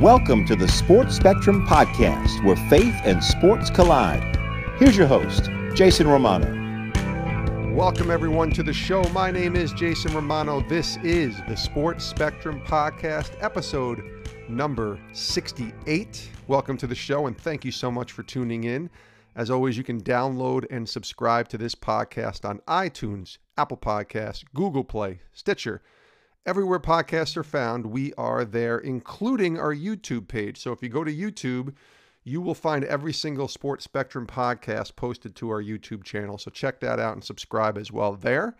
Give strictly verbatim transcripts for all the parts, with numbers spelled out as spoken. Welcome to the Sports Spectrum Podcast, where faith and sports collide. Here's your host, Jason Romano. Welcome, everyone, to the show. My name is Jason Romano. This is the Sports Spectrum Podcast, episode number sixty-eight. Welcome to the show, and thank you so much for tuning in. As always, you can download and subscribe to this podcast on iTunes, Apple Podcasts, Google Play, Stitcher. Everywhere podcasts are found, we are there, including our YouTube page. So if you go to YouTube, you will find every single Sports Spectrum podcast posted to our YouTube channel. So check that out and subscribe as well there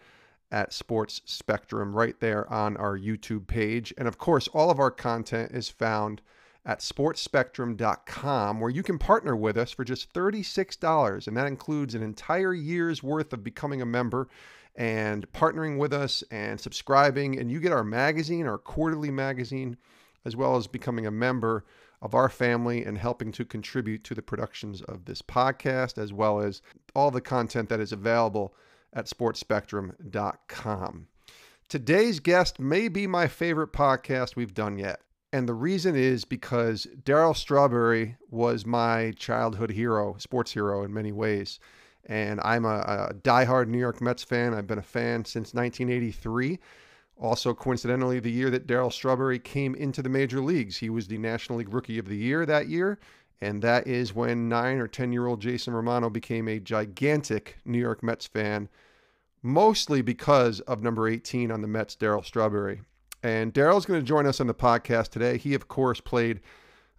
at Sports Spectrum, right there on our YouTube page. And of course, all of our content is found at sports spectrum dot com, where you can partner with us for just thirty-six dollars. And that includes an entire year's worth of becoming a member and partnering with us and subscribing. And you get our magazine, our quarterly magazine, as well as becoming a member of our family and helping to contribute to the productions of this podcast, as well as all the content that is available at sports spectrum dot com. Today's guest may be my favorite podcast we've done yet. And the reason is because Darryl Strawberry was my childhood hero, sports hero in many ways. And I'm a, a diehard New York Mets fan. I've been a fan since nineteen eighty-three. Also, coincidentally, the year that Darryl Strawberry came into the major leagues. He was the National League Rookie of the Year that year. And that is when nine or ten-year-old Jason Romano became a gigantic New York Mets fan, mostly because of number eighteen on the Mets, Darryl Strawberry. And Darryl's going to join us on the podcast today. He, of course, played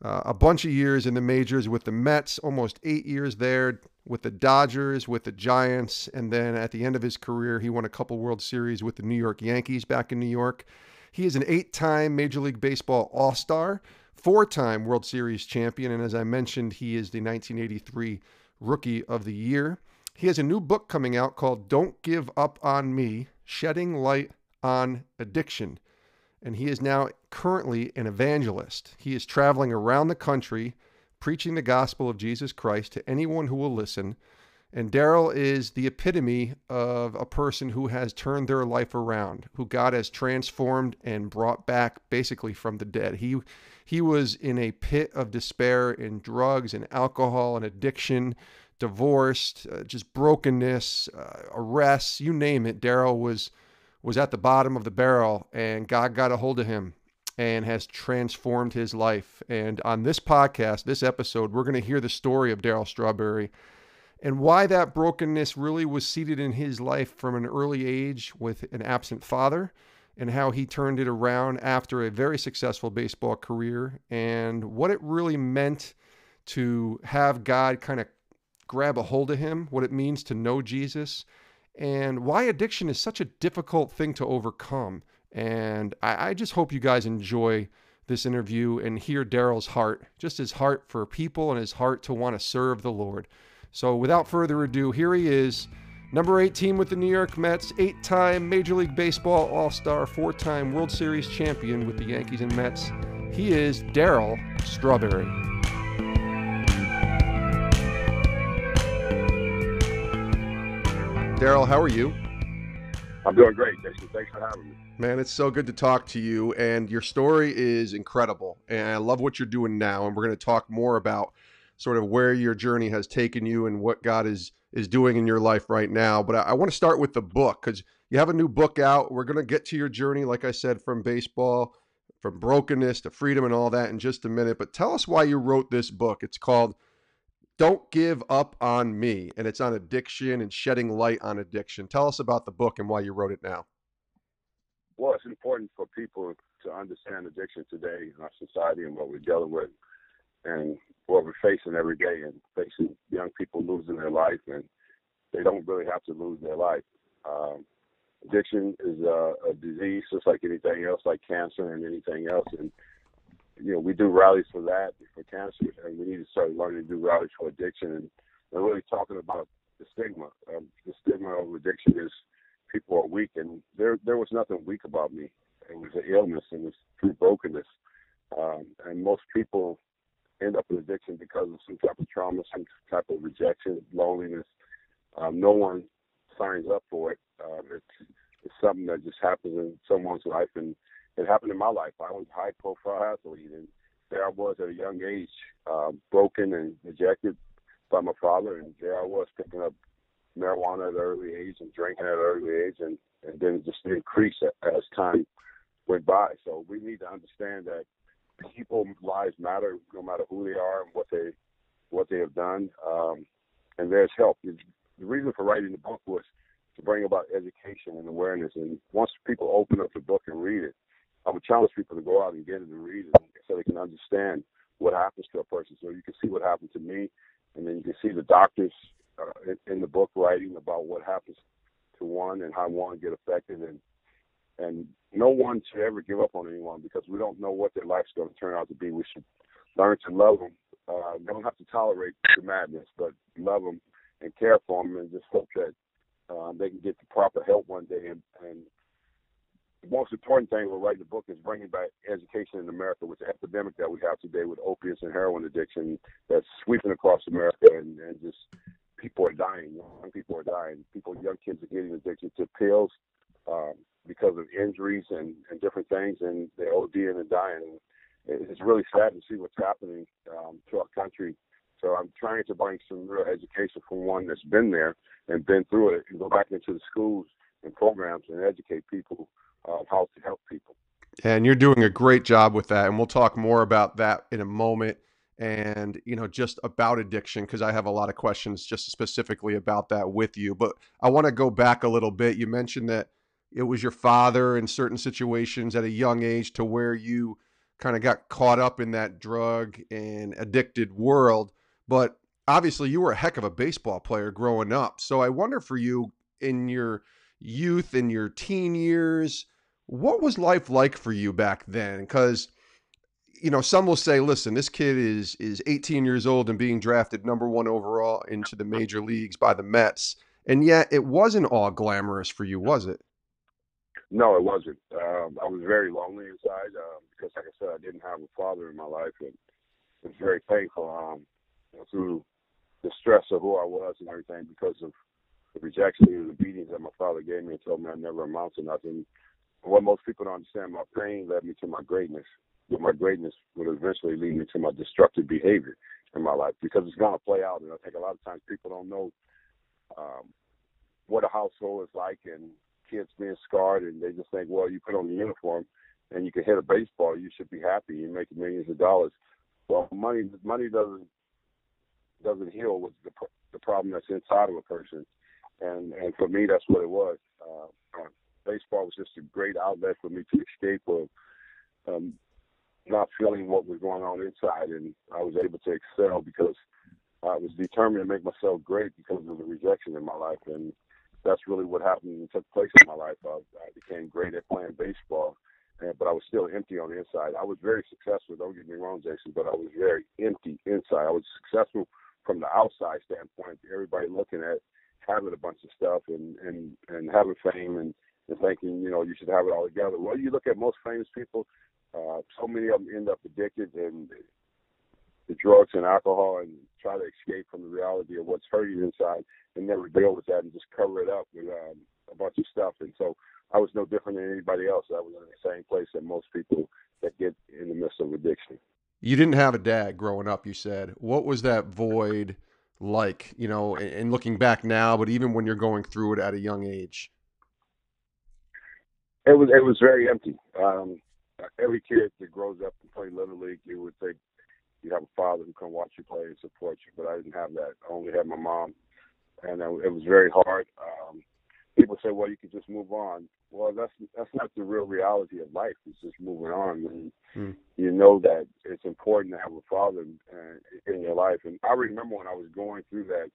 uh, a bunch of years in the majors with the Mets, almost eight years there, with the Dodgers, with the Giants. And then at the end of his career, he won a couple World Series with the New York Yankees back in New York. He is an eight-time Major League Baseball All-Star, four-time World Series champion. And as I mentioned, he is the nineteen eighty-three Rookie of the Year. He has a new book coming out called Don't Give Up on Me, Shedding Light on Addiction. And he is now currently an evangelist. He is traveling around the country, preaching the gospel of Jesus Christ to anyone who will listen. And Darryl is the epitome of a person who has turned their life around, who God has transformed and brought back basically from the dead. He, he was in a pit of despair in drugs and alcohol and addiction, divorced, uh, just brokenness, uh, arrests, you name it. Darryl was... was at the bottom of the barrel, and God got a hold of him and has transformed his life. And on this podcast, this episode, we're going to hear the story of Darryl Strawberry and why that brokenness really was seated in his life from an early age with an absent father, and how he turned it around after a very successful baseball career, and what it really meant to have God kind of grab a hold of him, what it means to know Jesus, and why addiction is such a difficult thing to overcome. And I, I just hope you guys enjoy this interview and hear Darryl's heart, just his heart for people and his heart to want to serve the Lord. So without further ado, here he is, number eighteen with the New York Mets, eight-time Major League Baseball All-Star, four-time World Series champion with the Yankees and Mets. He is Darryl Strawberry. Darryl, how are you? I'm doing great, Jason. Thanks for having me. Man, it's so good to talk to you, and your story is incredible, and I love what you're doing now, and we're going to talk more about sort of where your journey has taken you and what God is is doing in your life right now. But I, I want to start with the book, because you have a new book out. We're going to get to your journey, like I said, from baseball, from brokenness to freedom and all that in just a minute. But tell us why you wrote this book. It's called Don't Give Up on Me, and it's on addiction and shedding light on addiction. Tell us about the book and why you wrote it now. Well, it's important for people to understand addiction today in our society and what we're dealing with and what we're facing every day, and facing young people losing their life, and they don't really have to lose their life. Um, addiction is a, a disease just like anything else, like cancer and anything else, and you know, we do rallies for that, for cancer, and we need to start learning to do rallies for addiction. And we're really talking about the stigma. Um, the stigma of addiction is people are weak, and there there was nothing weak about me. It was an illness, and it was through brokenness. Um, and most people end up in addiction because of some type of trauma, some type of rejection, loneliness. Um, no one signs up for it. Um, it's, it's something that just happens in someone's life, and it happened in my life. I was a high-profile athlete, and there I was at a young age, uh, broken and rejected by my father, and there I was picking up marijuana at an early age and drinking at an early age, and, and then it just increased as time went by. So we need to understand that people's lives matter, no matter who they are and what they what they have done, um, and there's help. It's, the reason for writing the book was to bring about education and awareness, and once people open up the book and read it, I would challenge people to go out and get it and read it so they can understand what happens to a person. So you can see what happened to me, and then you can see the doctors uh, in, in the book writing about what happens to one and how one get affected. And and no one should ever give up on anyone, because we don't know what their life's going to turn out to be. We should learn to love them. Uh, we don't have to tolerate the madness, but love them and care for them, and just hope that um, they can get the proper help one day. And, and the most important thing with writing the book is bringing back education in America with the epidemic that we have today with opiates and heroin addiction that's sweeping across America, and, and just people are dying. Young people are dying. People, young kids are getting addicted to pills um, because of injuries and, and different things, and they O D and they're dying. It's really sad to see what's happening um, to our country. So I'm trying to bring some real education from one that's been there and been through it, and go back into the schools and programs and educate people of how to help people. And you're doing a great job with that. And we'll talk more about that in a moment, and, you know, just about addiction, because I have a lot of questions just specifically about that with you. But I want to go back a little bit. You mentioned that it was your father in certain situations at a young age to where you kind of got caught up in that drug and addicted world. But obviously you were a heck of a baseball player growing up. So I wonder for you in your youth, in your teen years, what was life like for you back then? Because, you know, some will say, listen, this kid is is eighteen years old and being drafted number one overall into the major leagues by the Mets. And yet it wasn't all glamorous for you, was it? No, it wasn't. Um, I was very lonely inside um, because, like I said, I didn't have a father in my life, and I was very thankful um, through the stress of who I was and everything, because of the rejection and the beatings that my father gave me and told me I never amount to nothing. What most people don't understand, my pain led me to my greatness. But my greatness would eventually lead me to my destructive behavior in my life, because it's going to play out. And I think a lot of times people don't know um, what a household is like, and kids being scarred, and they just think, well, you put on the uniform and you can hit a baseball, you should be happy, you make millions of dollars. Well, money money doesn't doesn't heal with the, the problem that's inside of a person, and and for me, that's what it was. Uh, baseball was just a great outlet for me to escape of um, not feeling what was going on inside, and I was able to excel because I was determined to make myself great because of the rejection in my life. And that's really what happened and took place in my life. I, I became great at playing baseball, and, but I was still empty on the inside. I was very successful, don't get me wrong, Jason, but I was very empty inside. I was successful from the outside standpoint, everybody looking at having a bunch of stuff and, and, and having fame and, and thinking, you know, you should have it all together. Well, you look at most famous people, uh, so many of them end up addicted and the drugs and alcohol, and try to escape from the reality of what's hurting inside, and never deal with that and just cover it up with um, a bunch of stuff. And so I was no different than anybody else. I was in the same place that most people that get in the midst of addiction. You didn't have a dad growing up, you said. What was that void like, you know, and, and looking back now, but even when you're going through it at a young age? It was, it was very empty. Um, every kid that grows up and play Little League, you would think, you have a father who can watch you play and support you, but I didn't have that. I only had my mom, and it was very hard. Um, people say, well, you could just move on. Well, that's that's not the real reality of life. It's just moving on. And mm. you know that it's important to have a father in, in your life. And I remember when I was going through that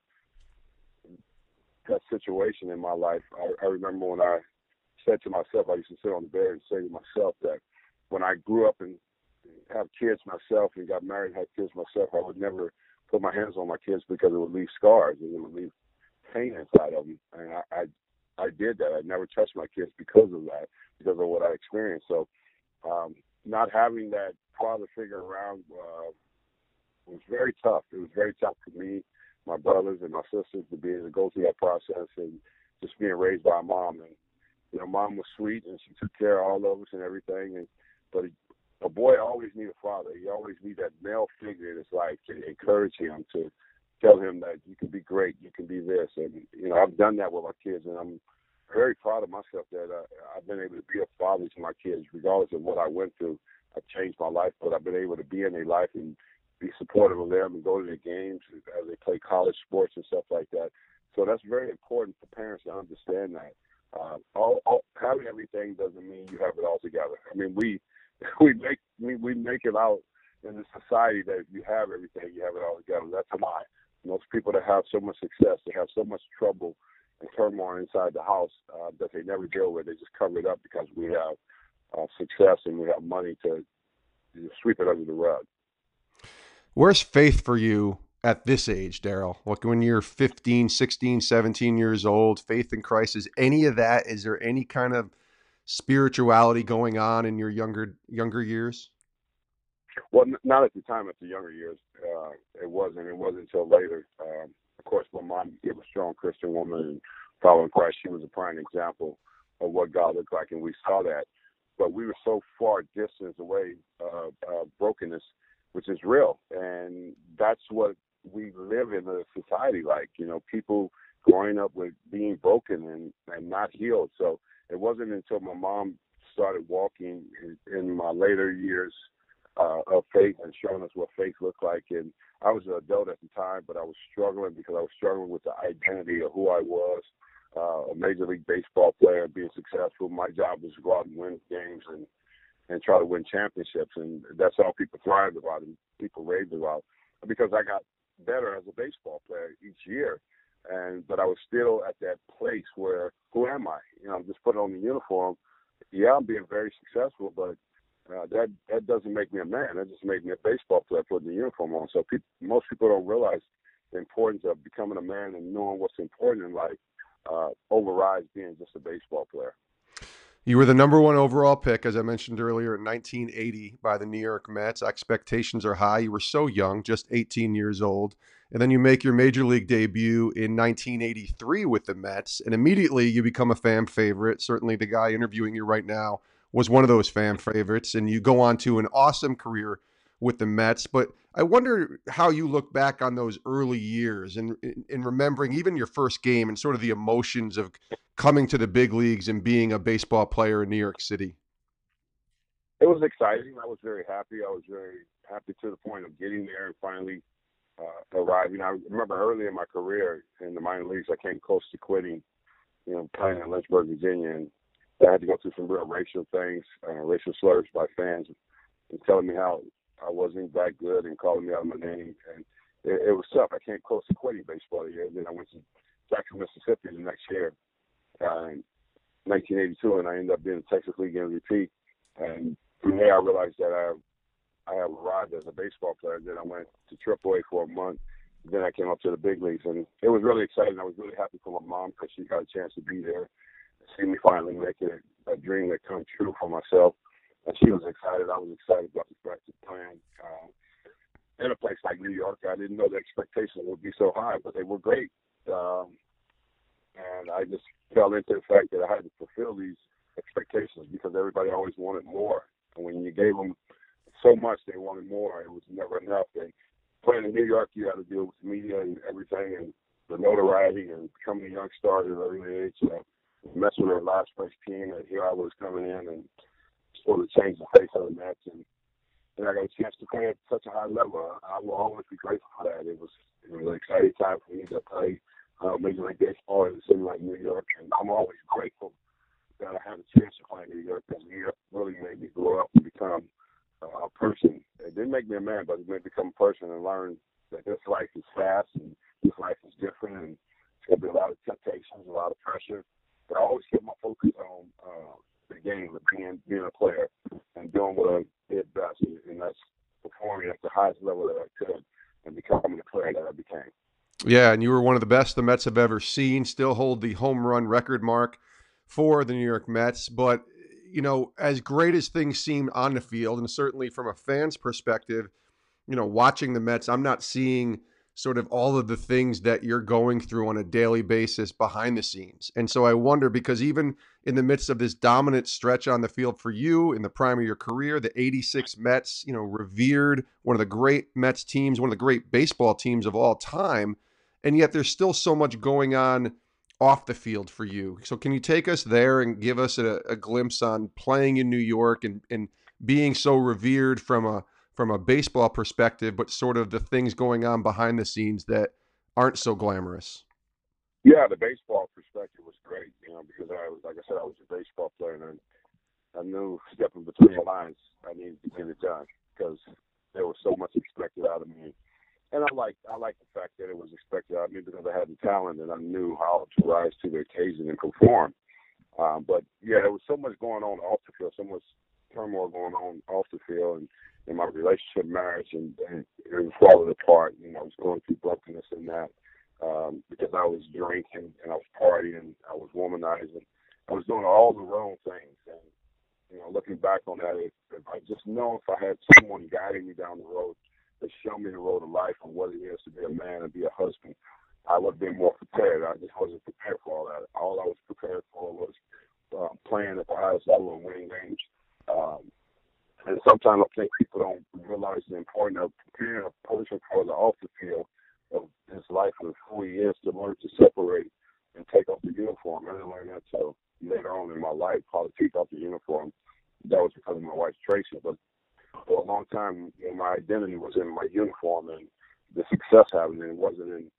that situation in my life, I, I remember when I said to myself, I used to sit on the bed and say to myself that when I grew up and have kids myself and got married and had kids myself, I would never put my hands on my kids because it would leave scars and it would leave pain inside of them. And I, I I did that. I never touched my kids because of that, because of what I experienced. So um, not having that father figure around uh, was very tough. It was very tough for me, my brothers and my sisters to be able to go through that process, and just being raised by a mom. And, you know, mom was sweet and she took care of all of us and everything. And, but it, a boy always needs a father. He always needs that male figure in his life to encourage him, to tell him that you can be great, you can be this. And, you know, I've done that with my kids, and I'm very proud of myself that I, I've been able to be a father to my kids. Regardless of what I went through, I've changed my life, but I've been able to be in their life and be supportive of them and go to their games as they play college sports and stuff like that. So that's very important for parents to understand that. Uh, all, all, having everything doesn't mean you have it all together. I mean, we we make we, we make it out in the society that if you have everything, you have it all together. That's a lie. Most people that have so much success, they have so much trouble and turmoil inside the house uh, that they never deal with. They just cover it up because we have uh, success and we have money to just sweep it under the rug. Where's faith for you at this age, Darryl? Like when you're fifteen, sixteen, seventeen years old, faith in Christ, is any of that, is there any kind of spirituality going on in your younger younger years? Well, not at the time, at the younger years. Uh, it wasn't. It wasn't until later. Um, of course, my mom was a strong Christian woman and following Christ. She was a prime example of what God looked like, and we saw that. But we were so far distance away of uh, uh, brokenness, which is real. And that's what we live in a society like, you know, people growing up with being broken and, and not healed. So it wasn't until my mom started walking in, in my later years uh, of faith and showing us what faith looked like. And I was an adult at the time, but I was struggling because I was struggling with the identity of who I was, uh, a Major League Baseball player, being successful. My job was to go out and win games and, and try to win championships. And that's all people thrived about and people raved about, because I got better as a baseball player each year. And but I was still at that place where, who am I? You know, I'm just putting on the uniform. Yeah, I'm being very successful, but uh, that that doesn't make me a man. That just makes me a baseball player putting the uniform on. So people, most people don't realize the importance of becoming a man and knowing what's important in life uh, overrides being just a baseball player. You were the number one overall pick, as I mentioned earlier, in nineteen eighty by the New York Mets. Expectations are high. You were so young, just eighteen years old. And then you make your major league debut in nineteen eighty-three with the Mets, and immediately you become a fan favorite. Certainly the guy interviewing you right now was one of those fan favorites, and you go on to an awesome career with the Mets. But I wonder how you look back on those early years and in remembering even your first game and sort of the emotions of coming to the big leagues and being a baseball player in New York City. It was exciting. I was very happy. I was very happy to the point of getting there and finally uh, arriving. I remember early in my career in the minor leagues, I came close to quitting, you know, playing in Lynchburg, Virginia, and I had to go through some real racial things, uh, racial slurs by fans and telling me how I wasn't that good and calling me out of my name. And it, it was tough. I came close to quitting baseball that year. Then I went to Jackson, Mississippi the next year, uh, in nineteen eighty-two, and I ended up being a Texas League M V P. And from there, I realized that I I had arrived as a baseball player. Then I went to Triple A for a month. Then I came up to the big leagues, and it was really exciting. I was really happy for my mom because she got a chance to be there and see me finally making a, a dream that come true for myself. And she was excited. I was excited about the practice plan. Um, in a place like New York, I didn't know the expectations would be so high, but they were great. Um, and I just fell into the fact that I had to fulfill these expectations because everybody always wanted more. And when you gave them so much, they wanted more. It was never enough. And playing in New York, you had to deal with media and everything and the notoriety and becoming a young star at an early age. So messing with a last place team, and here I was coming in and sort of change the face of the match, and, and I got a chance to play at such a high level. I will always be grateful for that. It was, it was an exciting time for me to play uh, Major League Baseball in a city like New York, and I'm always grateful that I had a chance to play in New York, because New York really made me grow up and become uh, a person. It didn't make me a man, but it made me become a person and learn that this life is fast and this life is different, and there's going to be a lot of temptations, a lot of pressure. But I always kept my focus on uh, the game of being, being a player and doing what I did best, and that's performing at the highest level that I could and becoming the player that I became. Yeah, and you were one of the best the Mets have ever seen, still hold the home run record mark for the New York Mets. But, you know, as great as things seem on the field, and certainly from a fan's perspective, you know, watching the Mets, I'm not seeing sort of all of the things that you're going through on a daily basis behind the scenes. And so I wonder, because even in the midst of this dominant stretch on the field for you in the prime of your career, the eighty-six Mets, you know, revered, one of the great Mets teams, one of the great baseball teams of all time. And yet there's still so much going on off the field for you. So can you take us there and give us a, a glimpse on playing in New York and, and being so revered from a, from a baseball perspective, but sort of the things going on behind the scenes that aren't so glamorous? Yeah, the baseball perspective was great, you know, because I was, like I said, I was a baseball player, and I, I knew stepping between the lines, I needed to get it done because there was so much expected out of me. And I liked, I liked the fact that it was expected out of me because I had the talent and I knew how to rise to the occasion and perform. Um, but, yeah, there was so much going on off the field, so much turmoil going on off the field, and in my relationship, marriage, and, and it was falling apart. You know, I was going through brokenness and that um, because I was drinking and I was partying, I was womanizing, I was doing all the wrong things. And you know, looking back on that, if, if I just know if I had someone guiding me down the road to show me the road of life and what it is to be a man and be a husband, I would have been more prepared. I just wasn't prepared for all that. All I was prepared for was uh, playing at the highest level and winning games. Um, And sometimes I think people don't realize the importance of preparing a person for the off the field of his life and who he is in order to separate and take off the uniform. I didn't learn that until later on in my life, how to take off the uniform. That was because of my wife, Tracy. But for a long time, you know, my identity was in my uniform and the success happened, and it wasn't in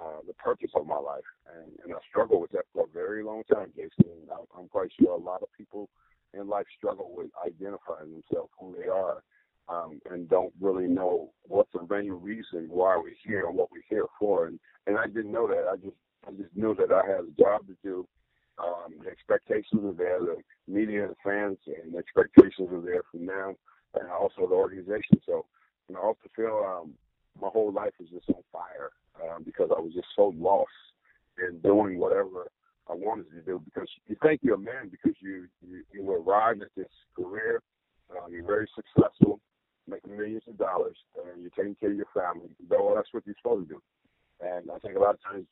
uh, the purpose of my life. And, and I struggled with that for a very long time, Jason. And I'm quite sure a lot of people in life struggle with identifying themselves, who they are, um, and don't really know what's the main reason why we're here and what we're here for. And, and I didn't know that. I just I just knew that I had a job to do. Um, the expectations are there, the media and fans and the expectations are there from them, and also the organization. So, you know, off the field, um, my whole life was just on fire um, because I was just so lost in doing whatever I wanted to do, because you think you're a man because you you, you arrived at this career, uh, you're very successful, making millions of dollars, and you're taking care of your family. Well, that's what you're supposed to do. And I think a lot of times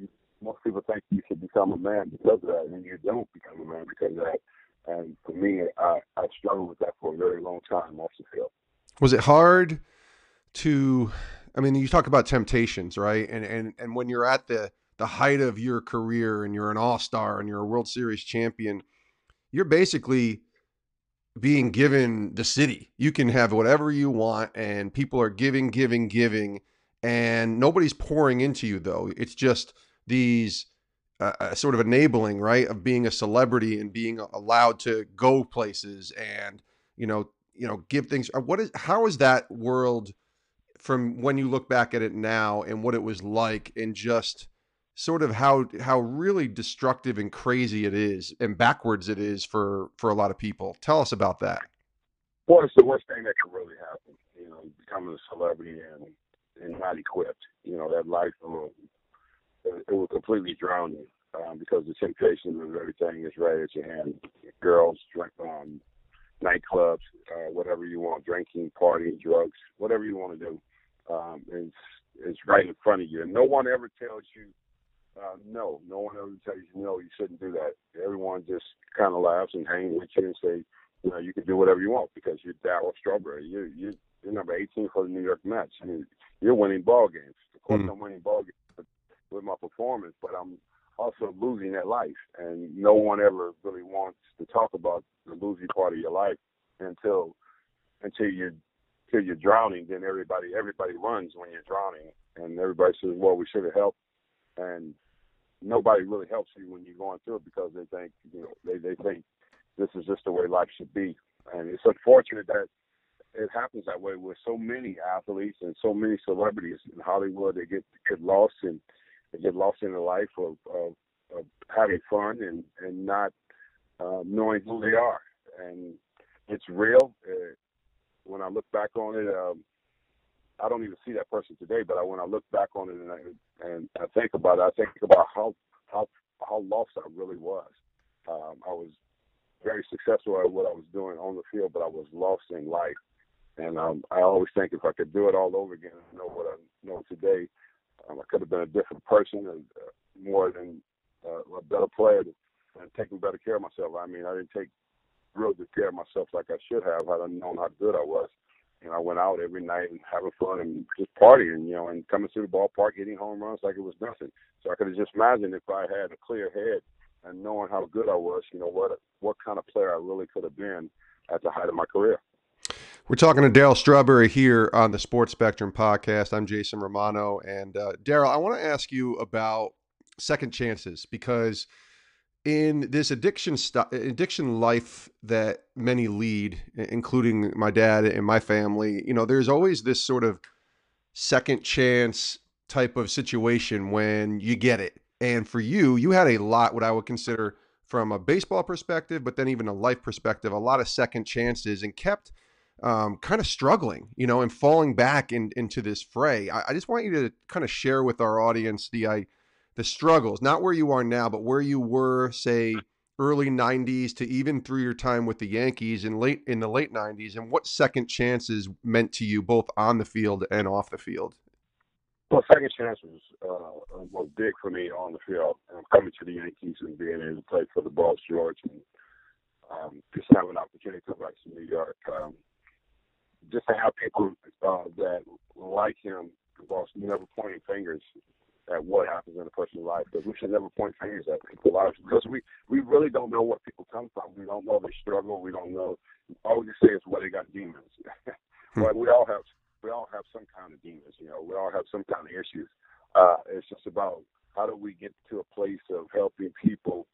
you, most people think you should become a man because of that, and you don't become a man because of that. And for me, I, I struggled with that for a very long time off the field. Was it hard to, I mean, you talk about temptations, right? And and, and when you're at the the height of your career and you're an all-star and you're a World Series champion, you're basically being given the city. You can have whatever you want, and people are giving, giving, giving, and nobody's pouring into you, though. It's just these uh, sort of enabling, right, of being a celebrity and being allowed to go places and, you know, you know, give things. What is, how is that world from when you look back at it now and what it was like, and just sort of how how really destructive and crazy it is and backwards it is for, for a lot of people? Tell us about that. Well, it's the worst thing that could really happen, you know, becoming a celebrity and, and not equipped. You know, that life, will, it will completely drown you um, because the temptations of everything is right at your hand. Girls, drink, um, nightclubs, uh, whatever you want, drinking, partying, drugs, whatever you want to do. Um, it's, it's right in front of you. And no one ever tells you, Uh, no, no one ever tells you, no, you shouldn't do that. Everyone just kind of laughs and hangs with you and say, you know, you can do whatever you want because you're Darryl Strawberry. You're, you're, you're number eighteen for the New York Mets. I mean, you're winning ball games. Of course, mm-hmm. I'm winning ball games with my performance, but I'm also losing that life. And no one ever really wants to talk about the losing part of your life until until you're, until you're drowning. Then everybody everybody runs when you're drowning, and everybody says, well, we should have helped. And nobody really helps you when you're going through it because they think, you know, they, they think this is just the way life should be. And it's unfortunate that it happens that way with so many athletes and so many celebrities in Hollywood. They get get lost and they get lost in the life of, of, of having fun and, and not uh, knowing who they are. And it's real. Uh, when I look back on it, um, I don't even see that person today, but I, when I look back on it and I, and I think about it, I think about how how how lost I really was. Um, I was very successful at what I was doing on the field, but I was lost in life. And um, I always think if I could do it all over again, I know what I know today, um, I could have been a different person and uh, more than uh, a better player and taking better care of myself. I mean, I didn't take real good care of myself like I should have. I didn't know how good I was. And I went out every night and having fun and just partying, you know, and coming to the ballpark, hitting home runs like it was nothing. So I could have just imagined if I had a clear head and knowing how good I was, you know, what what kind of player I really could have been at the height of my career. We're talking to Darryl Strawberry here on the Sports Spectrum Podcast. I'm Jason Romano. And uh, Darryl, I want to ask you about second chances, because in this addiction st- addiction life that many lead, including my dad and my family, you know, there's always this sort of second chance type of situation when you get it. And for you, you had a lot, what I would consider from a baseball perspective, but then even a life perspective, a lot of second chances, and kept um, kind of struggling, you know, and falling back in, into this fray. I, I just want you to kind of share with our audience the I, the struggles, not where you are now, but where you were, say, early nineties to even through your time with the Yankees in late in the late nineties, and what second chances meant to you both on the field and off the field. Well, second chances uh, was big for me on the field. And coming to the Yankees and being able to play for the Balls George, and um, just having an opportunity to come back to New York, um, just to have people uh, that like him, the Balls never pointing fingers at what happens in a person's life, because we should never point fingers at people's lives, because we, we really don't know what people come from. We don't know their struggle. We don't know. All we can say is, well, they got demons. But we all have we all have some kind of demons, you know. We all have some kind of issues. Uh, it's just about how do we get to a place of helping people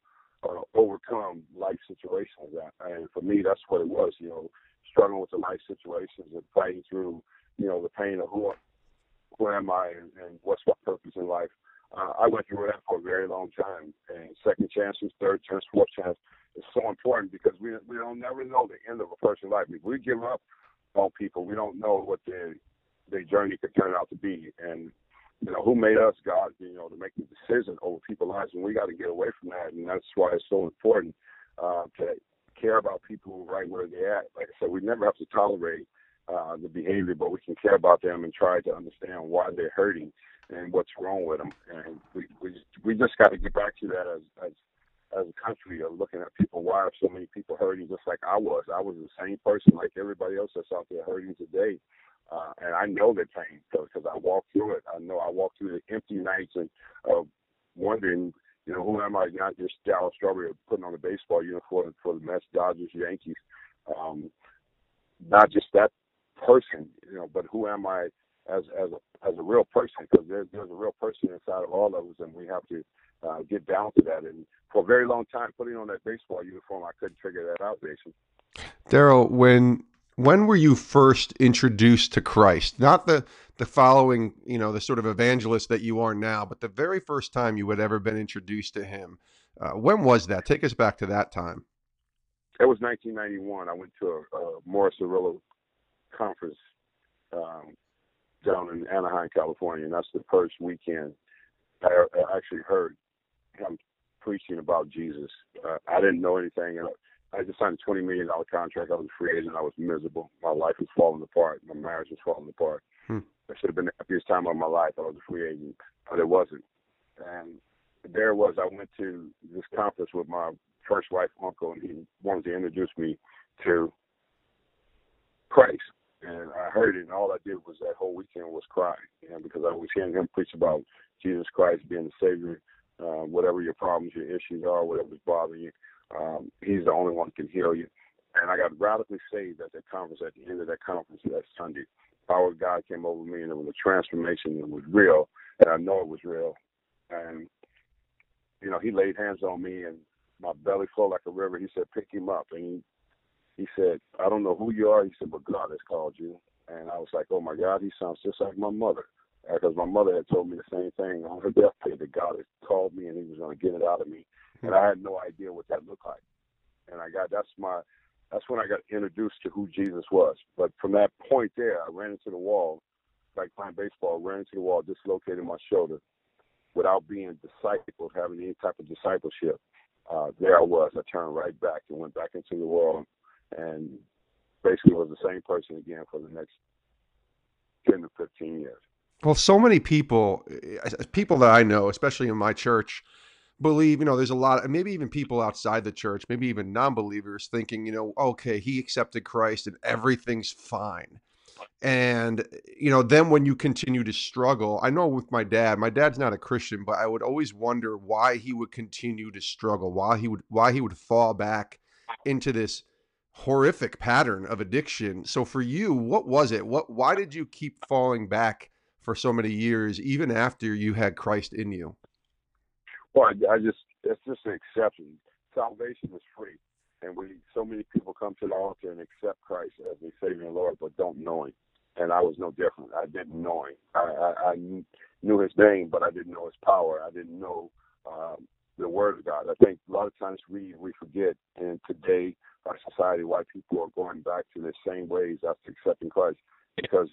uh, overcome life situations. And for me, that's what it was, you know, struggling with the life situations and fighting through, you know, the pain of who I Who am I and, and what's my purpose in life? Uh, I went through that for a very long time. And second chances, third chance, fourth chance is so important, because we we don't never know the end of a person's life. If we give up on people, we don't know what their their journey could turn out to be. And you know, who made us, God, you know, to make the decision over people's lives, and we got to get away from that. And that's why it's so important uh, to care about people right where they're at. Like I said, we never have to tolerate Uh, the behavior, but we can care about them and try to understand why they're hurting and what's wrong with them. And we we just, we just got to get back to that as, as as a country of looking at people. Why are so many people hurting? Just like I was, I was the same person like everybody else that's out there hurting today. Uh, and I know their pain, because I walked through it. I know I walked through the empty nights and uh, wondering, you know, who am I? Not just Darryl Strawberry putting on a baseball uniform for the Mets, Dodgers, Yankees. Um, not just that person, you know, but who am I as as a, as a real person? Because there's there's a real person inside of all of us, and we have to uh, get down to that. And for a very long time, putting on that baseball uniform, I couldn't figure that out, Jason. Darryl, when when were you first introduced to Christ? Not the the following, you know, the sort of evangelist that you are now, but the very first time you had ever been introduced to Him. Uh, when was that? Take us back to that time. It was nineteen ninety-one. I went to a, a Morris Cirillo conference um, down in Anaheim, California, and that's the first weekend I, I actually heard him preaching about Jesus. Uh, I didn't know anything. I just signed a twenty million dollars contract. I was a free agent. I was miserable. My life was falling apart. My marriage was falling apart. Hmm. I should have been the happiest time of my life. I was a free agent, but it wasn't. And there it was. I went to this conference with my first wife, uncle, and he wanted to introduce me to Christ. And I heard it, and all I did was that whole weekend was cry, you know, because I was hearing him preach about Jesus Christ being the Savior. Uh, whatever your problems, your issues are, whatever's bothering you, um, He's the only one who can heal you. And I got radically saved at that conference, at the end of that conference that Sunday. The power of God came over me, and it was a transformation that was real, and I know it was real. And, you know, He laid hands on me, and my belly flowed like a river. He said, pick him up. And he He said, I don't know who you are. He said, but God has called you. And I was like, oh, my God, he sounds just like my mother. Because uh, my mother had told me the same thing on her deathbed, that God had called me and He was going to get it out of me. And I had no idea what that looked like. And I got that's my that's when I got introduced to who Jesus was. But from that point there, I ran into the wall, like playing baseball, ran into the wall, dislocated my shoulder without being discipled, having any type of discipleship. Uh, there I was. I turned right back and went back into the world. And basically was the same person again for the next ten to fifteen years. Well, so many people, people that I know, especially in my church, believe, you know, there's a lot, and maybe even people outside the church, maybe even non-believers thinking, you know, okay, he accepted Christ and everything's fine. And, you know, then when you continue to struggle, I know with my dad, my dad's not a Christian, but I would always wonder why he would continue to struggle, why he would, why he would fall back into this horrific pattern of addiction. So for you, what was it? What, why did you keep falling back for so many years, even after you had Christ in you? Well, I, I just, it's just an exception. Salvation is free. And we, so many people come to the altar and accept Christ as their Savior and Lord, but don't know him. And I was no different. I didn't know him. I, I, I knew his name, but I didn't know his power. I didn't know um, the Word of God. I think a lot of times we, we forget in today our society why people are going back to the same ways after accepting Christ, because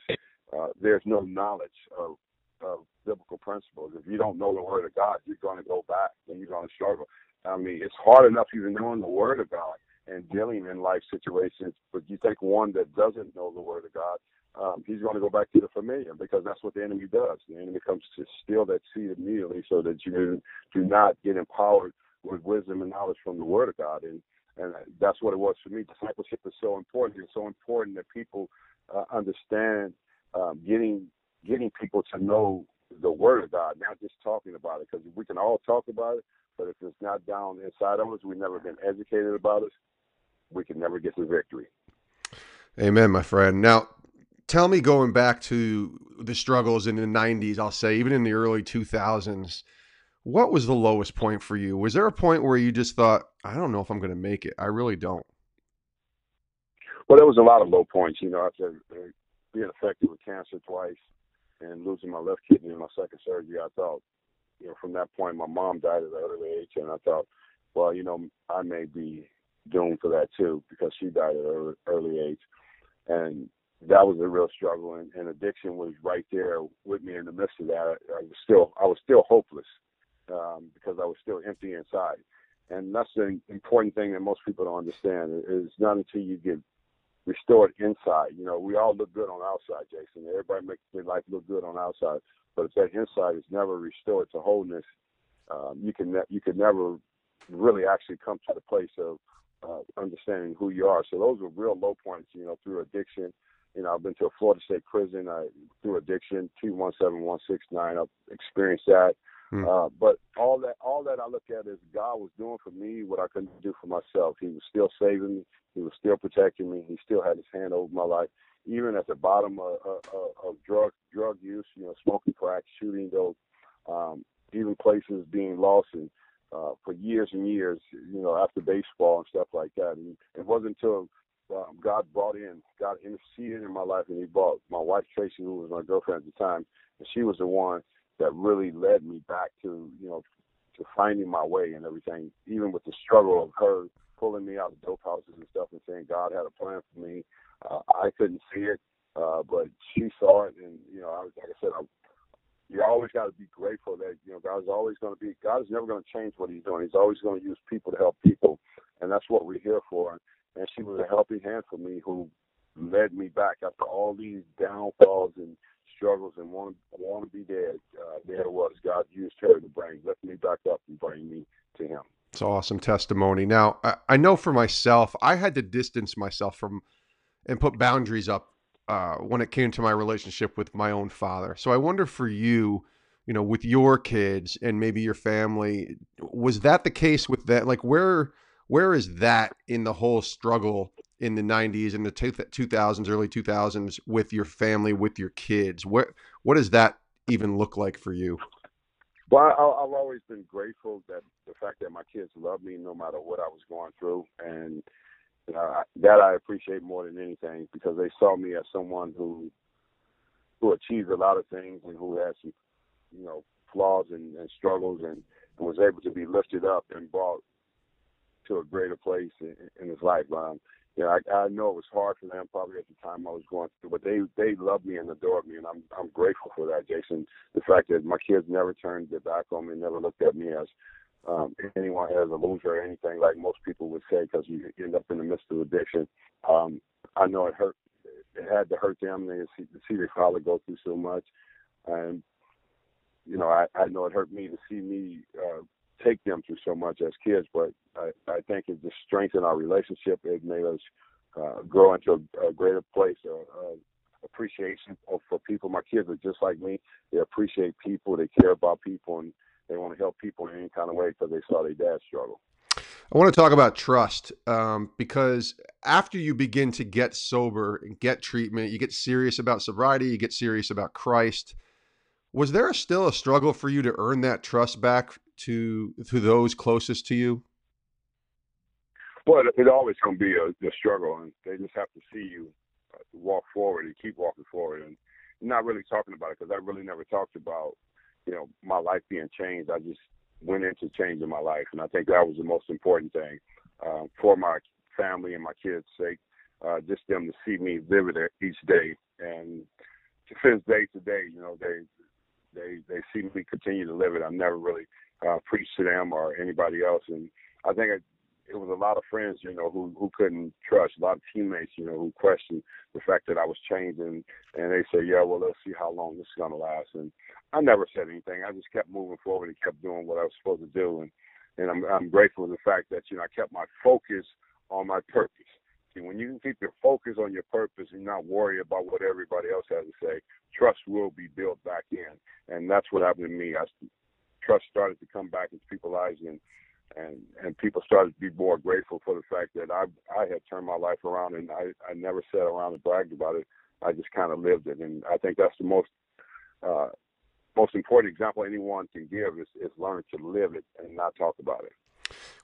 uh, there's no knowledge of, of biblical principles. If you don't know the Word of God, you're going to go back and you're going to struggle. I mean, it's hard enough even knowing the Word of God and dealing in life situations, but you take one that doesn't know the Word of God, um, he's going to go back to the familiar, because that's what the enemy does. The enemy comes to steal that seed immediately so that you do not get empowered with wisdom and knowledge from the Word of God. And, and that's what it was for me. Discipleship is so important. It's so important that people uh, understand um, getting getting people to know the Word of God, not just talking about it, because we can all talk about it, but if it's not down inside of us, we've never been educated about us, we can never get to victory. Amen, my friend. Now, tell me, going back to the struggles in the nineties, I'll say, even in the early two thousands, what was the lowest point for you? Was there a point where you just thought, I don't know if I'm going to make it? I really don't. Well, there was a lot of low points. You know, after being affected with cancer twice and losing my left kidney in my second surgery, I thought, you know, from that point, my mom died at an early age, and I thought, well, you know, I may be doomed for that too, because she died at an early age, and that was a real struggle. And, and addiction was right there with me in the midst of that. I, I was still, I was still hopeless um, because I was still empty inside. And that's the important thing that most people don't understand. It's not until you get restored inside. You know, we all look good on the outside, Jason. Everybody makes their life look good on the outside. But if that insight is never restored to wholeness, um, you can ne- you can never really actually come to the place of uh, understanding who you are. So those were real low points, you know, through addiction. You know, I've been to a Florida State prison I, through addiction, T one seven one six nine. I've experienced that. Mm. Uh, but all that all that I look at is God was doing for me what I couldn't do for myself. He was still saving me. He was still protecting me. He still had his hand over my life. Even at the bottom of, of, of drug drug use, you know, smoking crack, shooting dope, um, even places being lost, and uh, for years and years, you know, after baseball and stuff like that. And it wasn't until um, God brought in, God interceded in my life, and he brought my wife, Tracy, who was my girlfriend at the time, and she was the one that really led me back to, you know, to finding my way and everything, even with the struggle of her pulling me out of dope houses and stuff and saying God had a plan for me. Uh, I couldn't see it, uh, but she saw it, and you know, I was, like I said, I, you always got to be grateful that you know God's always going to be. God is never going to change what He's doing. He's always going to use people to help people, and that's what we're here for. And she was a helping hand for me, who led me back after all these downfalls and struggles and want want to be dead. Uh, there it was. God used her to bring, lift me back up, and bring me to Him. It's an awesome testimony. Now, I, I know for myself, I had to distance myself from and put boundaries up uh, when it came to my relationship with my own father. So I wonder for you, you know, with your kids and maybe your family, was that the case with that? Like, where where is that in the whole struggle in the nineties and the two thousands, early two thousands with your family, with your kids? What, what does that even look like for you? Well, I, I've always been grateful that the fact that my kids loved me no matter what I was going through. And Uh, that I appreciate more than anything, because they saw me as someone who who achieved a lot of things and who had some, you know, flaws and, and struggles, and, and was able to be lifted up and brought to a greater place in, in his life. Um, you know, I, I know it was hard for them probably at the time I was going through, but they, they loved me and adored me, and I'm I'm grateful for that, Jason. The fact that my kids never turned their back on me, never looked at me as Um, anyone has a loser or anything like most people would say, because you end up in the midst of addiction. Um, I know it hurt. It had to hurt them. They see, to see their father go through so much, and you know, I, I know it hurt me to see me uh, take them through so much as kids. But I, I think it just strengthened our relationship. It made us uh, grow into a, a greater place. Uh, uh, appreciation for people. My kids are just like me. They appreciate people. They care about people, and they want to help people in any kind of way because they saw their dad struggle. I want to talk about trust um, because after you begin to get sober and get treatment, you get serious about sobriety, you get serious about Christ. Was there a, still a struggle for you to earn that trust back to to those closest to you? Well, it's always going to be a, a struggle, and they just have to see you walk forward and keep walking forward, and not really talking about it because I really never talked about, you know, my life being changed. I just went into changing my life, and I think that was the most important thing uh, for my family and my kids' sake, uh, just them to see me live it each day. And since day to day, you know, they they they see me continue to live it. I never really uh, preached to them or anybody else, and I think I it was a lot of friends, you know, who, who couldn't trust, a lot of teammates, you know, who questioned the fact that I was changing. And they said, yeah, well, let's see how long this is going to last. And I never said anything. I just kept moving forward and kept doing what I was supposed to do. And, and I'm, I'm grateful for the fact that, you know, I kept my focus on my purpose. And when you can keep your focus on your purpose and not worry about what everybody else has to say, trust will be built back in. And that's what happened to me. I, trust started to come back into people's lives, and And and people started to be more grateful for the fact that I I had turned my life around, and I, I never sat around and bragged about it. I just kind of lived it, and I think that's the most uh, most important example anyone can give is, is learn to live it and not talk about it.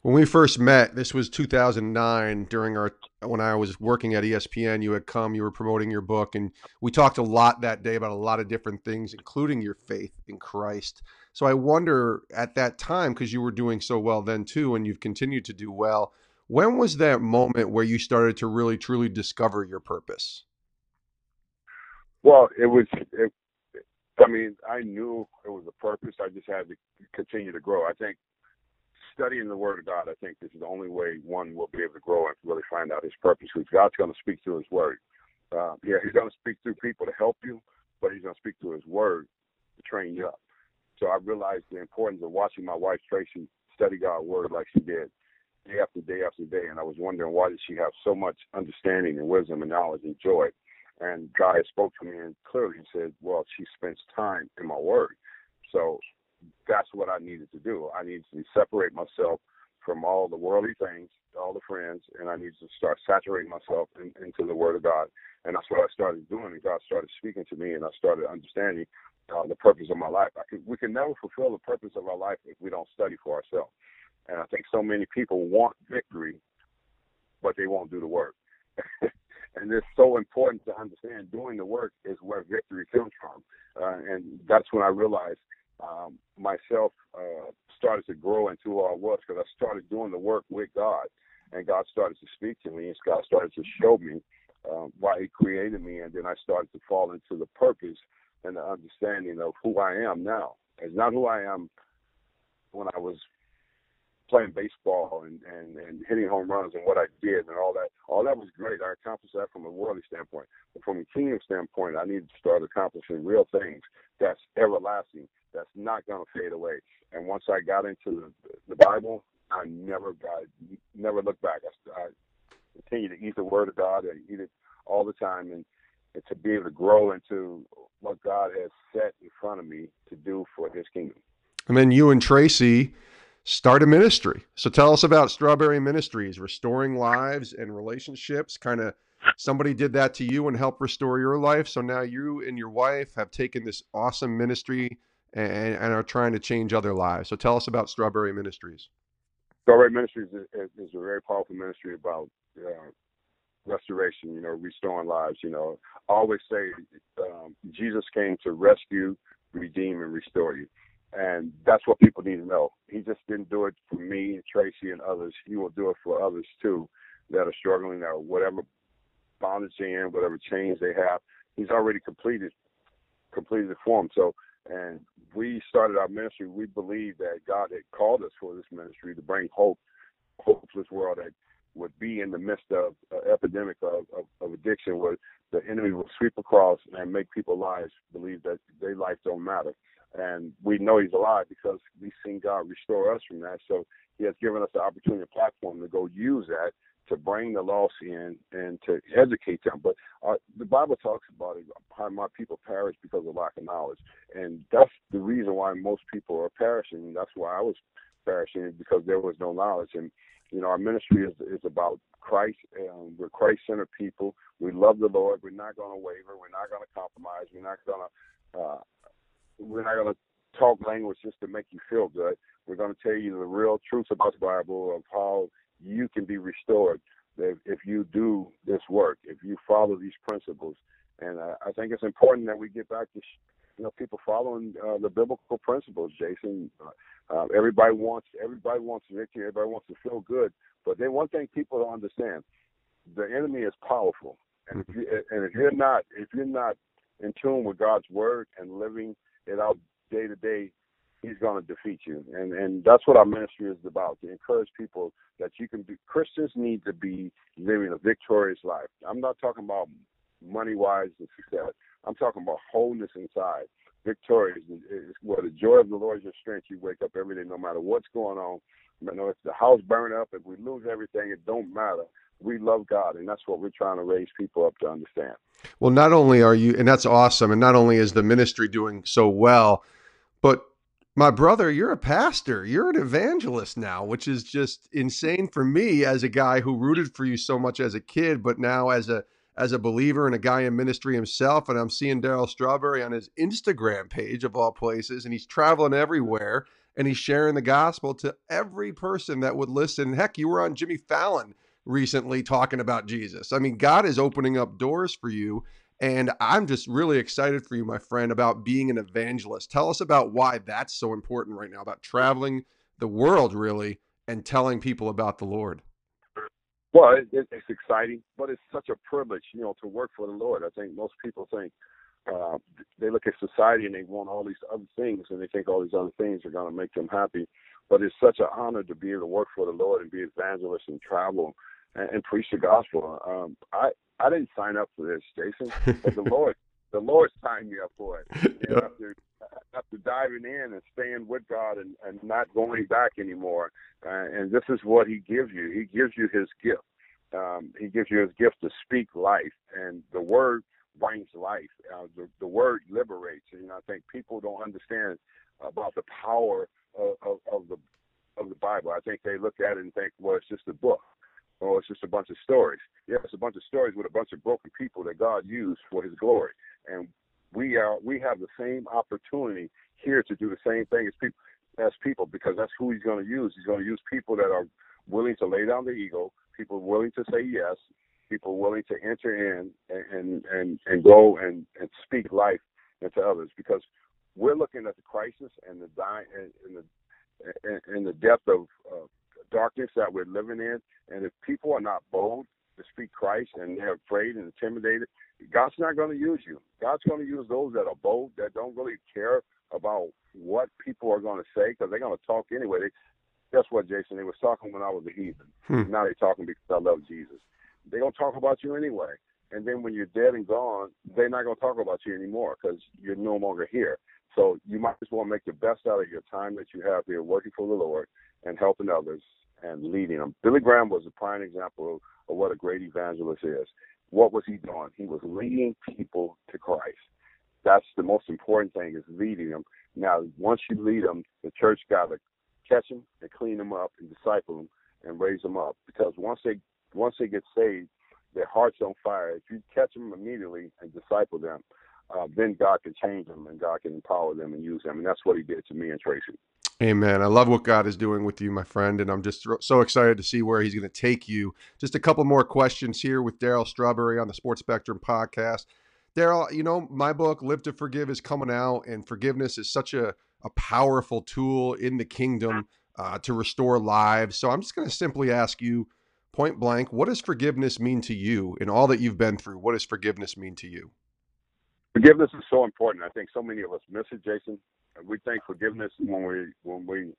When we first met, this was two thousand nine during our when I was working at E S P N. You had come, you were promoting your book, and we talked a lot that day about a lot of different things, including your faith in Christ. So I wonder at that time, because you were doing so well then too, and you've continued to do well, when was that moment where you started to really, truly discover your purpose? Well, it was, it, I mean, I knew it was a purpose. I just had to continue to grow. I think studying the Word of God, I think this is the only way one will be able to grow and really find out his purpose, because God's going to speak through his Word. Uh, yeah, he's going to speak through people to help you, but he's going to speak through his Word to train you up. So I realized the importance of watching my wife, Tracy, study God's Word like she did day after day after day. And I was wondering, why did she have so much understanding and wisdom and knowledge and joy? And God had spoke to me and clearly said, well, she spends time in my Word. So that's what I needed to do. I needed to separate myself from all the worldly things, all the friends, and I needed to start saturating myself in, into the Word of God. And that's what I started doing. And God started speaking to me, and I started understanding Uh, the purpose of my life. I can, we can never fulfill the purpose of our life if we don't study for ourselves. And I think so many people want victory, but they won't do the work. And it's so important to understand doing the work is where victory comes from. Uh, and that's when I realized um, myself uh, started to grow into who I was, because I started doing the work with God, and God started to speak to me, and God started to show me uh, why he created me. And then I started to fall into the purpose and the understanding of who I am now. It's not who I am when I was playing baseball and, and, and hitting home runs and what I did and all that. All that was great. I accomplished that from a worldly standpoint. But from a kingdom standpoint, I needed to start accomplishing real things that's everlasting, that's not going to fade away. And once I got into the, the Bible, I never got, never looked back. I, I continued to eat the Word of God. I eat it all the time, and and to be able to grow into what God has set in front of me to do for his kingdom. And then you and Tracy start a ministry. So tell us about Strawberry Ministries, restoring lives and relationships. Kind of somebody did that to you and helped restore your life. So now you and your wife have taken this awesome ministry and, and are trying to change other lives. So tell us about Strawberry Ministries. Strawberry Ministries is, is, is a very powerful ministry about uh, restoration, you know, restoring lives. You know, I always say um, Jesus came to rescue, redeem, and restore you. And that's what people need to know. He just didn't do it for me, Tracy, and others. He will do it for others, too, that are struggling, or whatever bondage they're in, whatever chains they have. He's already completed completed it for them. So, and we started our ministry. We believe that God had called us for this ministry to bring hope, hopeless world that would be in the midst of an uh, epidemic of, of, of addiction, where the enemy will sweep across and make people's lives believe that their life don't matter. And we know he's alive because we've seen God restore us from that. So he has given us the opportunity and platform to go use that to bring the lost in and to educate them. But uh, the Bible talks about it, how my people perish because of lack of knowledge. And that's the reason why most people are perishing. That's why I was perishing, because there was no knowledge. And, you know, our ministry is is about Christ. Um, we're Christ-centered people. We love the Lord. We're not going to waver. We're not going to compromise. We're not going to uh, we're not going to talk language just to make you feel good. We're going to tell you the real truth about the Bible, of how you can be restored if you do this work, if you follow these principles. And uh, I think it's important that we get back to, you know, people following uh, the biblical principles, Jason. Uh, uh, everybody wants everybody wants victory. Everybody wants to feel good. But then one thing people don't understand: the enemy is powerful, and if you and if you're not if you're not in tune with God's word and living it out day to day, he's going to defeat you. And and that's what our ministry is about, to encourage people that you can be, Christians need to be living a victorious life. I'm not talking about money-wise and success. I'm talking about wholeness inside. Victorious is where the joy of the Lord is your strength. You wake up every day no matter what's going on. You know, if the house burned up, if we lose everything, it don't matter. We love God, and that's what we're trying to raise people up to understand. Well, not only are you, and that's awesome, and not only is the ministry doing so well, but my brother, you're a pastor, you're an evangelist now, which is just insane for me as a guy who rooted for you so much as a kid, but now as a as a believer and a guy in ministry himself. And I'm seeing Darryl Strawberry on his Instagram page of all places, and he's traveling everywhere and he's sharing the gospel to every person that would listen. Heck, you were on Jimmy Fallon recently talking about Jesus. I mean, God is opening up doors for you. And I'm just really excited for you, my friend, about being an evangelist. Tell us about why that's so important right now, about traveling the world, really, and telling people about the Lord. Well, it, it, it's exciting, but it's such a privilege, you know, to work for the Lord. I think most people think, uh, they look at society and they want all these other things, and they think all these other things are going to make them happy. But it's such an honor to be able to work for the Lord and be an evangelist and travel and, and preach the gospel. Um, I I didn't sign up for this, Jason, but the Lord, the Lord signed me up for it. And yep. after, after diving in and staying with God and, and not going back anymore, uh, and this is what he gives you. He gives you his gift. Um, he gives you his gift to speak life, and the word brings life. Uh, the, the word liberates. And I think people don't understand about the power of, of, of, the, of the Bible. I think they look at it and think, well, it's just a book. Oh, it's just a bunch of stories. Yeah, it's a bunch of stories with a bunch of broken people that God used for his glory. And we are we have the same opportunity here to do the same thing as people, as people because that's who he's going to use. He's going to use people that are willing to lay down their ego, people willing to say yes, people willing to enter in and, and, and, and go and, and speak life into others, because we're looking at the crisis and the dying, and, and, the, and, and the depth of uh, darkness that we're living in. And if people are not bold to speak Christ and they're afraid and intimidated, God's not going to use you. God's going to use those that are bold, that don't really care about what people are going to say, because they're going to talk anyway. They, guess what, Jason? They was talking when I was a heathen. Hmm. Now they're talking because I love Jesus. They're going to talk about you anyway. And then when you're dead and gone, they're not going to talk about you anymore because you're no longer here. So you might as well make the best out of your time that you have here working for the Lord and helping others and leading them. Billy Graham was a prime example of, of what a great evangelist is. What was he doing? He was leading people to Christ. That's the most important thing, is leading them. Now, once you lead them, the church got to catch them and clean them up and disciple them and raise them up. Because once they once they get saved, their heart's on fire. If you catch them immediately and disciple them, uh, then God can change them and God can empower them and use them. And that's what he did to me and Tracy. Amen. I love what God is doing with you, my friend, and I'm just so excited to see where he's going to take you. Just a couple more questions here with Darryl Strawberry on the Sports Spectrum podcast. Darryl, you know, my book, Live to Forgive, is coming out, and forgiveness is such a, a powerful tool in the kingdom uh, to restore lives. So I'm just going to simply ask you point blank, what does forgiveness mean to you in all that you've been through? What does forgiveness mean to you? Forgiveness is so important. I think so many of us miss it, Jason. We think forgiveness when we when we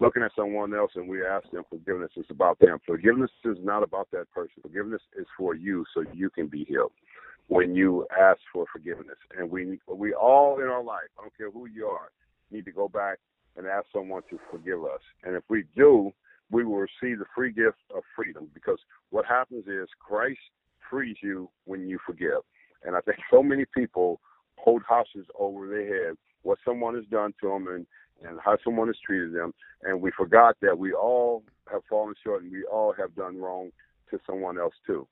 looking at someone else and we ask them forgiveness, it's about them. Forgiveness is not about that person. Forgiveness is for you so you can be healed when you ask for forgiveness. And we we all in our life, I don't care who you are, need to go back and ask someone to forgive us. And if we do, we will receive the free gift of freedom, because what happens is Christ frees you when you forgive. And I think so many people hold hostage over their head what someone has done to them and, and how someone has treated them. And we forgot that we all have fallen short and we all have done wrong to someone else too.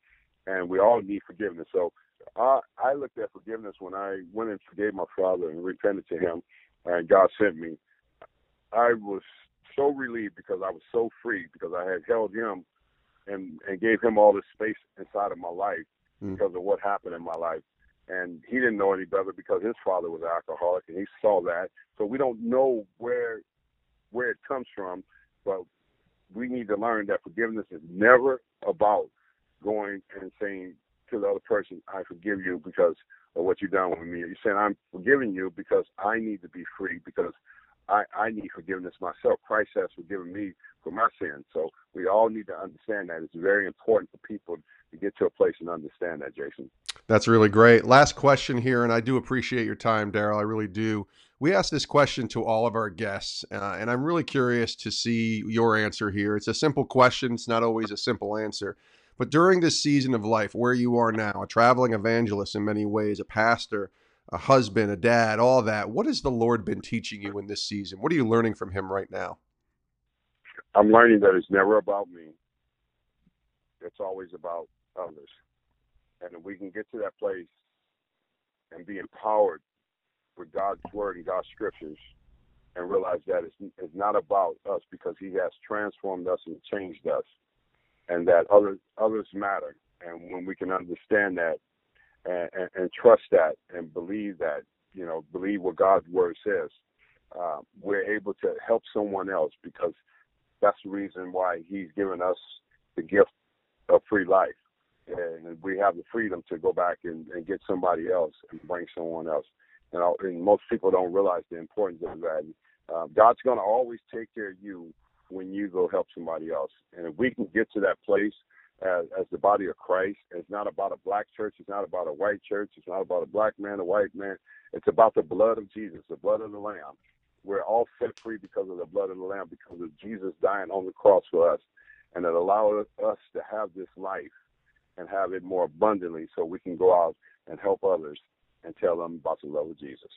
And we all need forgiveness. So I, I looked at forgiveness when I went and forgave my father and repented to him and God sent me. I was so relieved because I was so free, because I had held him and, and gave him all this space inside of my life mm. because of what happened in my life. And he didn't know any better because his father was an alcoholic and he saw that. So we don't know where where it comes from, but we need to learn that forgiveness is never about going and saying to the other person, I forgive you because of what you've done with me. You're saying, I'm forgiving you because I need to be free, because I, I need forgiveness myself. Christ has forgiven me for my sins. So we all need to understand that. It's very important for people to get to a place and understand that, Jason. That's really great. Last question here, and I do appreciate your time, Darryl. I really do. We ask this question to all of our guests, uh, and I'm really curious to see your answer here. It's a simple question. It's not always a simple answer. But during this season of life, where you are now, a traveling evangelist in many ways, a pastor, a husband, a dad, all that. What has the Lord been teaching you in this season? What are you learning from him right now? I'm learning that it's never about me. It's always about others. And if we can get to that place and be empowered with God's word and God's scriptures and realize that it's, it's not about us, because he has transformed us and changed us, and that other, others matter. And when we can understand that, And, and trust that and believe that, you know, believe what God's word says, uh, we're able to help someone else, because that's the reason why he's given us the gift of free life. And we have the freedom to go back and, and get somebody else and bring someone else. And, I'll, and most people don't realize the importance of that. Uh, God's going to always take care of you when you go help somebody else. And if we can get to that place, As, as the body of Christ. It's not about a black church. It's not about a white church. It's not about a black man, a white man. It's about the blood of Jesus, the blood of the Lamb. We're all set free because of the blood of the Lamb, because of Jesus dying on the cross for us. And it allowed us to have this life and have it more abundantly, so we can go out and help others and tell them about the love of Jesus.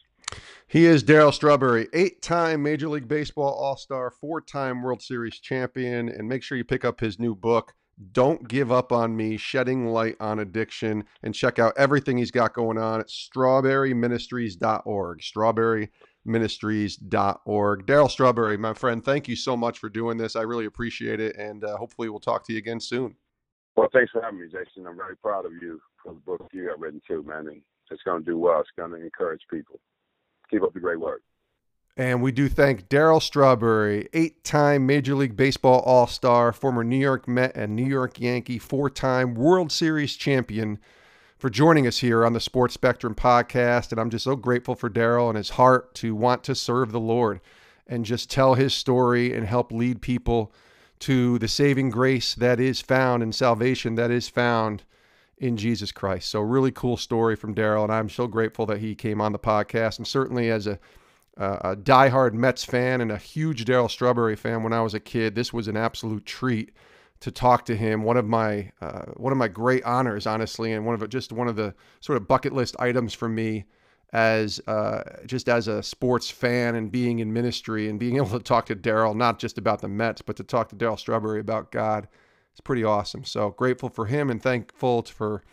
He is Darryl Strawberry, eight-time Major League Baseball All-Star, four-time World Series champion. And make sure you pick up his new book, Don't Give Up on Me, Shedding Light on Addiction, and check out everything he's got going on at strawberry ministries dot org, strawberry ministries dot org. Darryl Strawberry, my friend, thank you so much for doing this. I really appreciate it, and uh, hopefully we'll talk to you again soon. Well, thanks for having me, Jason. I'm very proud of you for the book you got written too, man, and it's going to do well. It's going to encourage people. Keep up the great work. And we do thank Darryl Strawberry, eight-time Major League Baseball All-Star, former New York Met and New York Yankee, four-time World Series champion, for joining us here on the Sports Spectrum podcast. And I'm just so grateful for Darryl and his heart to want to serve the Lord and just tell his story and help lead people to the saving grace that is found and salvation that is found in Jesus Christ. So really cool story from Darryl, and I'm so grateful that he came on the podcast. And certainly as a Uh, a diehard Mets fan and a huge Darryl Strawberry fan when I was a kid, this was an absolute treat to talk to him. One of my uh, one of my great honors, honestly, and one of just one of the sort of bucket list items for me as uh, just as a sports fan and being in ministry and being able to talk to Darryl, not just about the Mets, but to talk to Darryl Strawberry about God. It's pretty awesome. So grateful for him and thankful for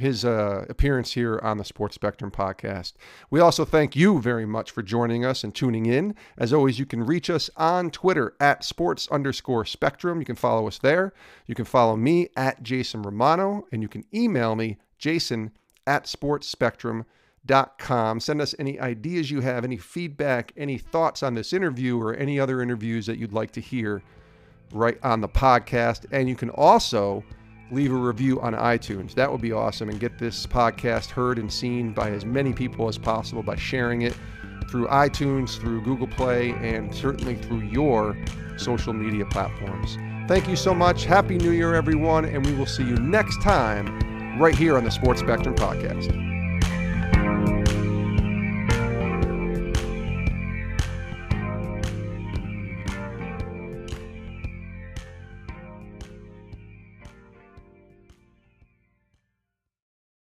his uh, appearance here on the Sports Spectrum podcast. We also thank you very much for joining us and tuning in. As always, you can reach us on Twitter at sports underscore spectrum. You can follow us there. You can follow me at Jason Romano, and you can email me, Jason at sports spectrum dot com. Send us any ideas you have, any feedback, any thoughts on this interview or any other interviews that you'd like to hear right on the podcast. And you can also leave a review on iTunes. That would be awesome, and get this podcast heard and seen by as many people as possible by sharing it through iTunes, through Google Play, and certainly through your social media platforms. Thank you so much. Happy New Year, everyone, and we will see you next time right here on the Sports Spectrum Podcast.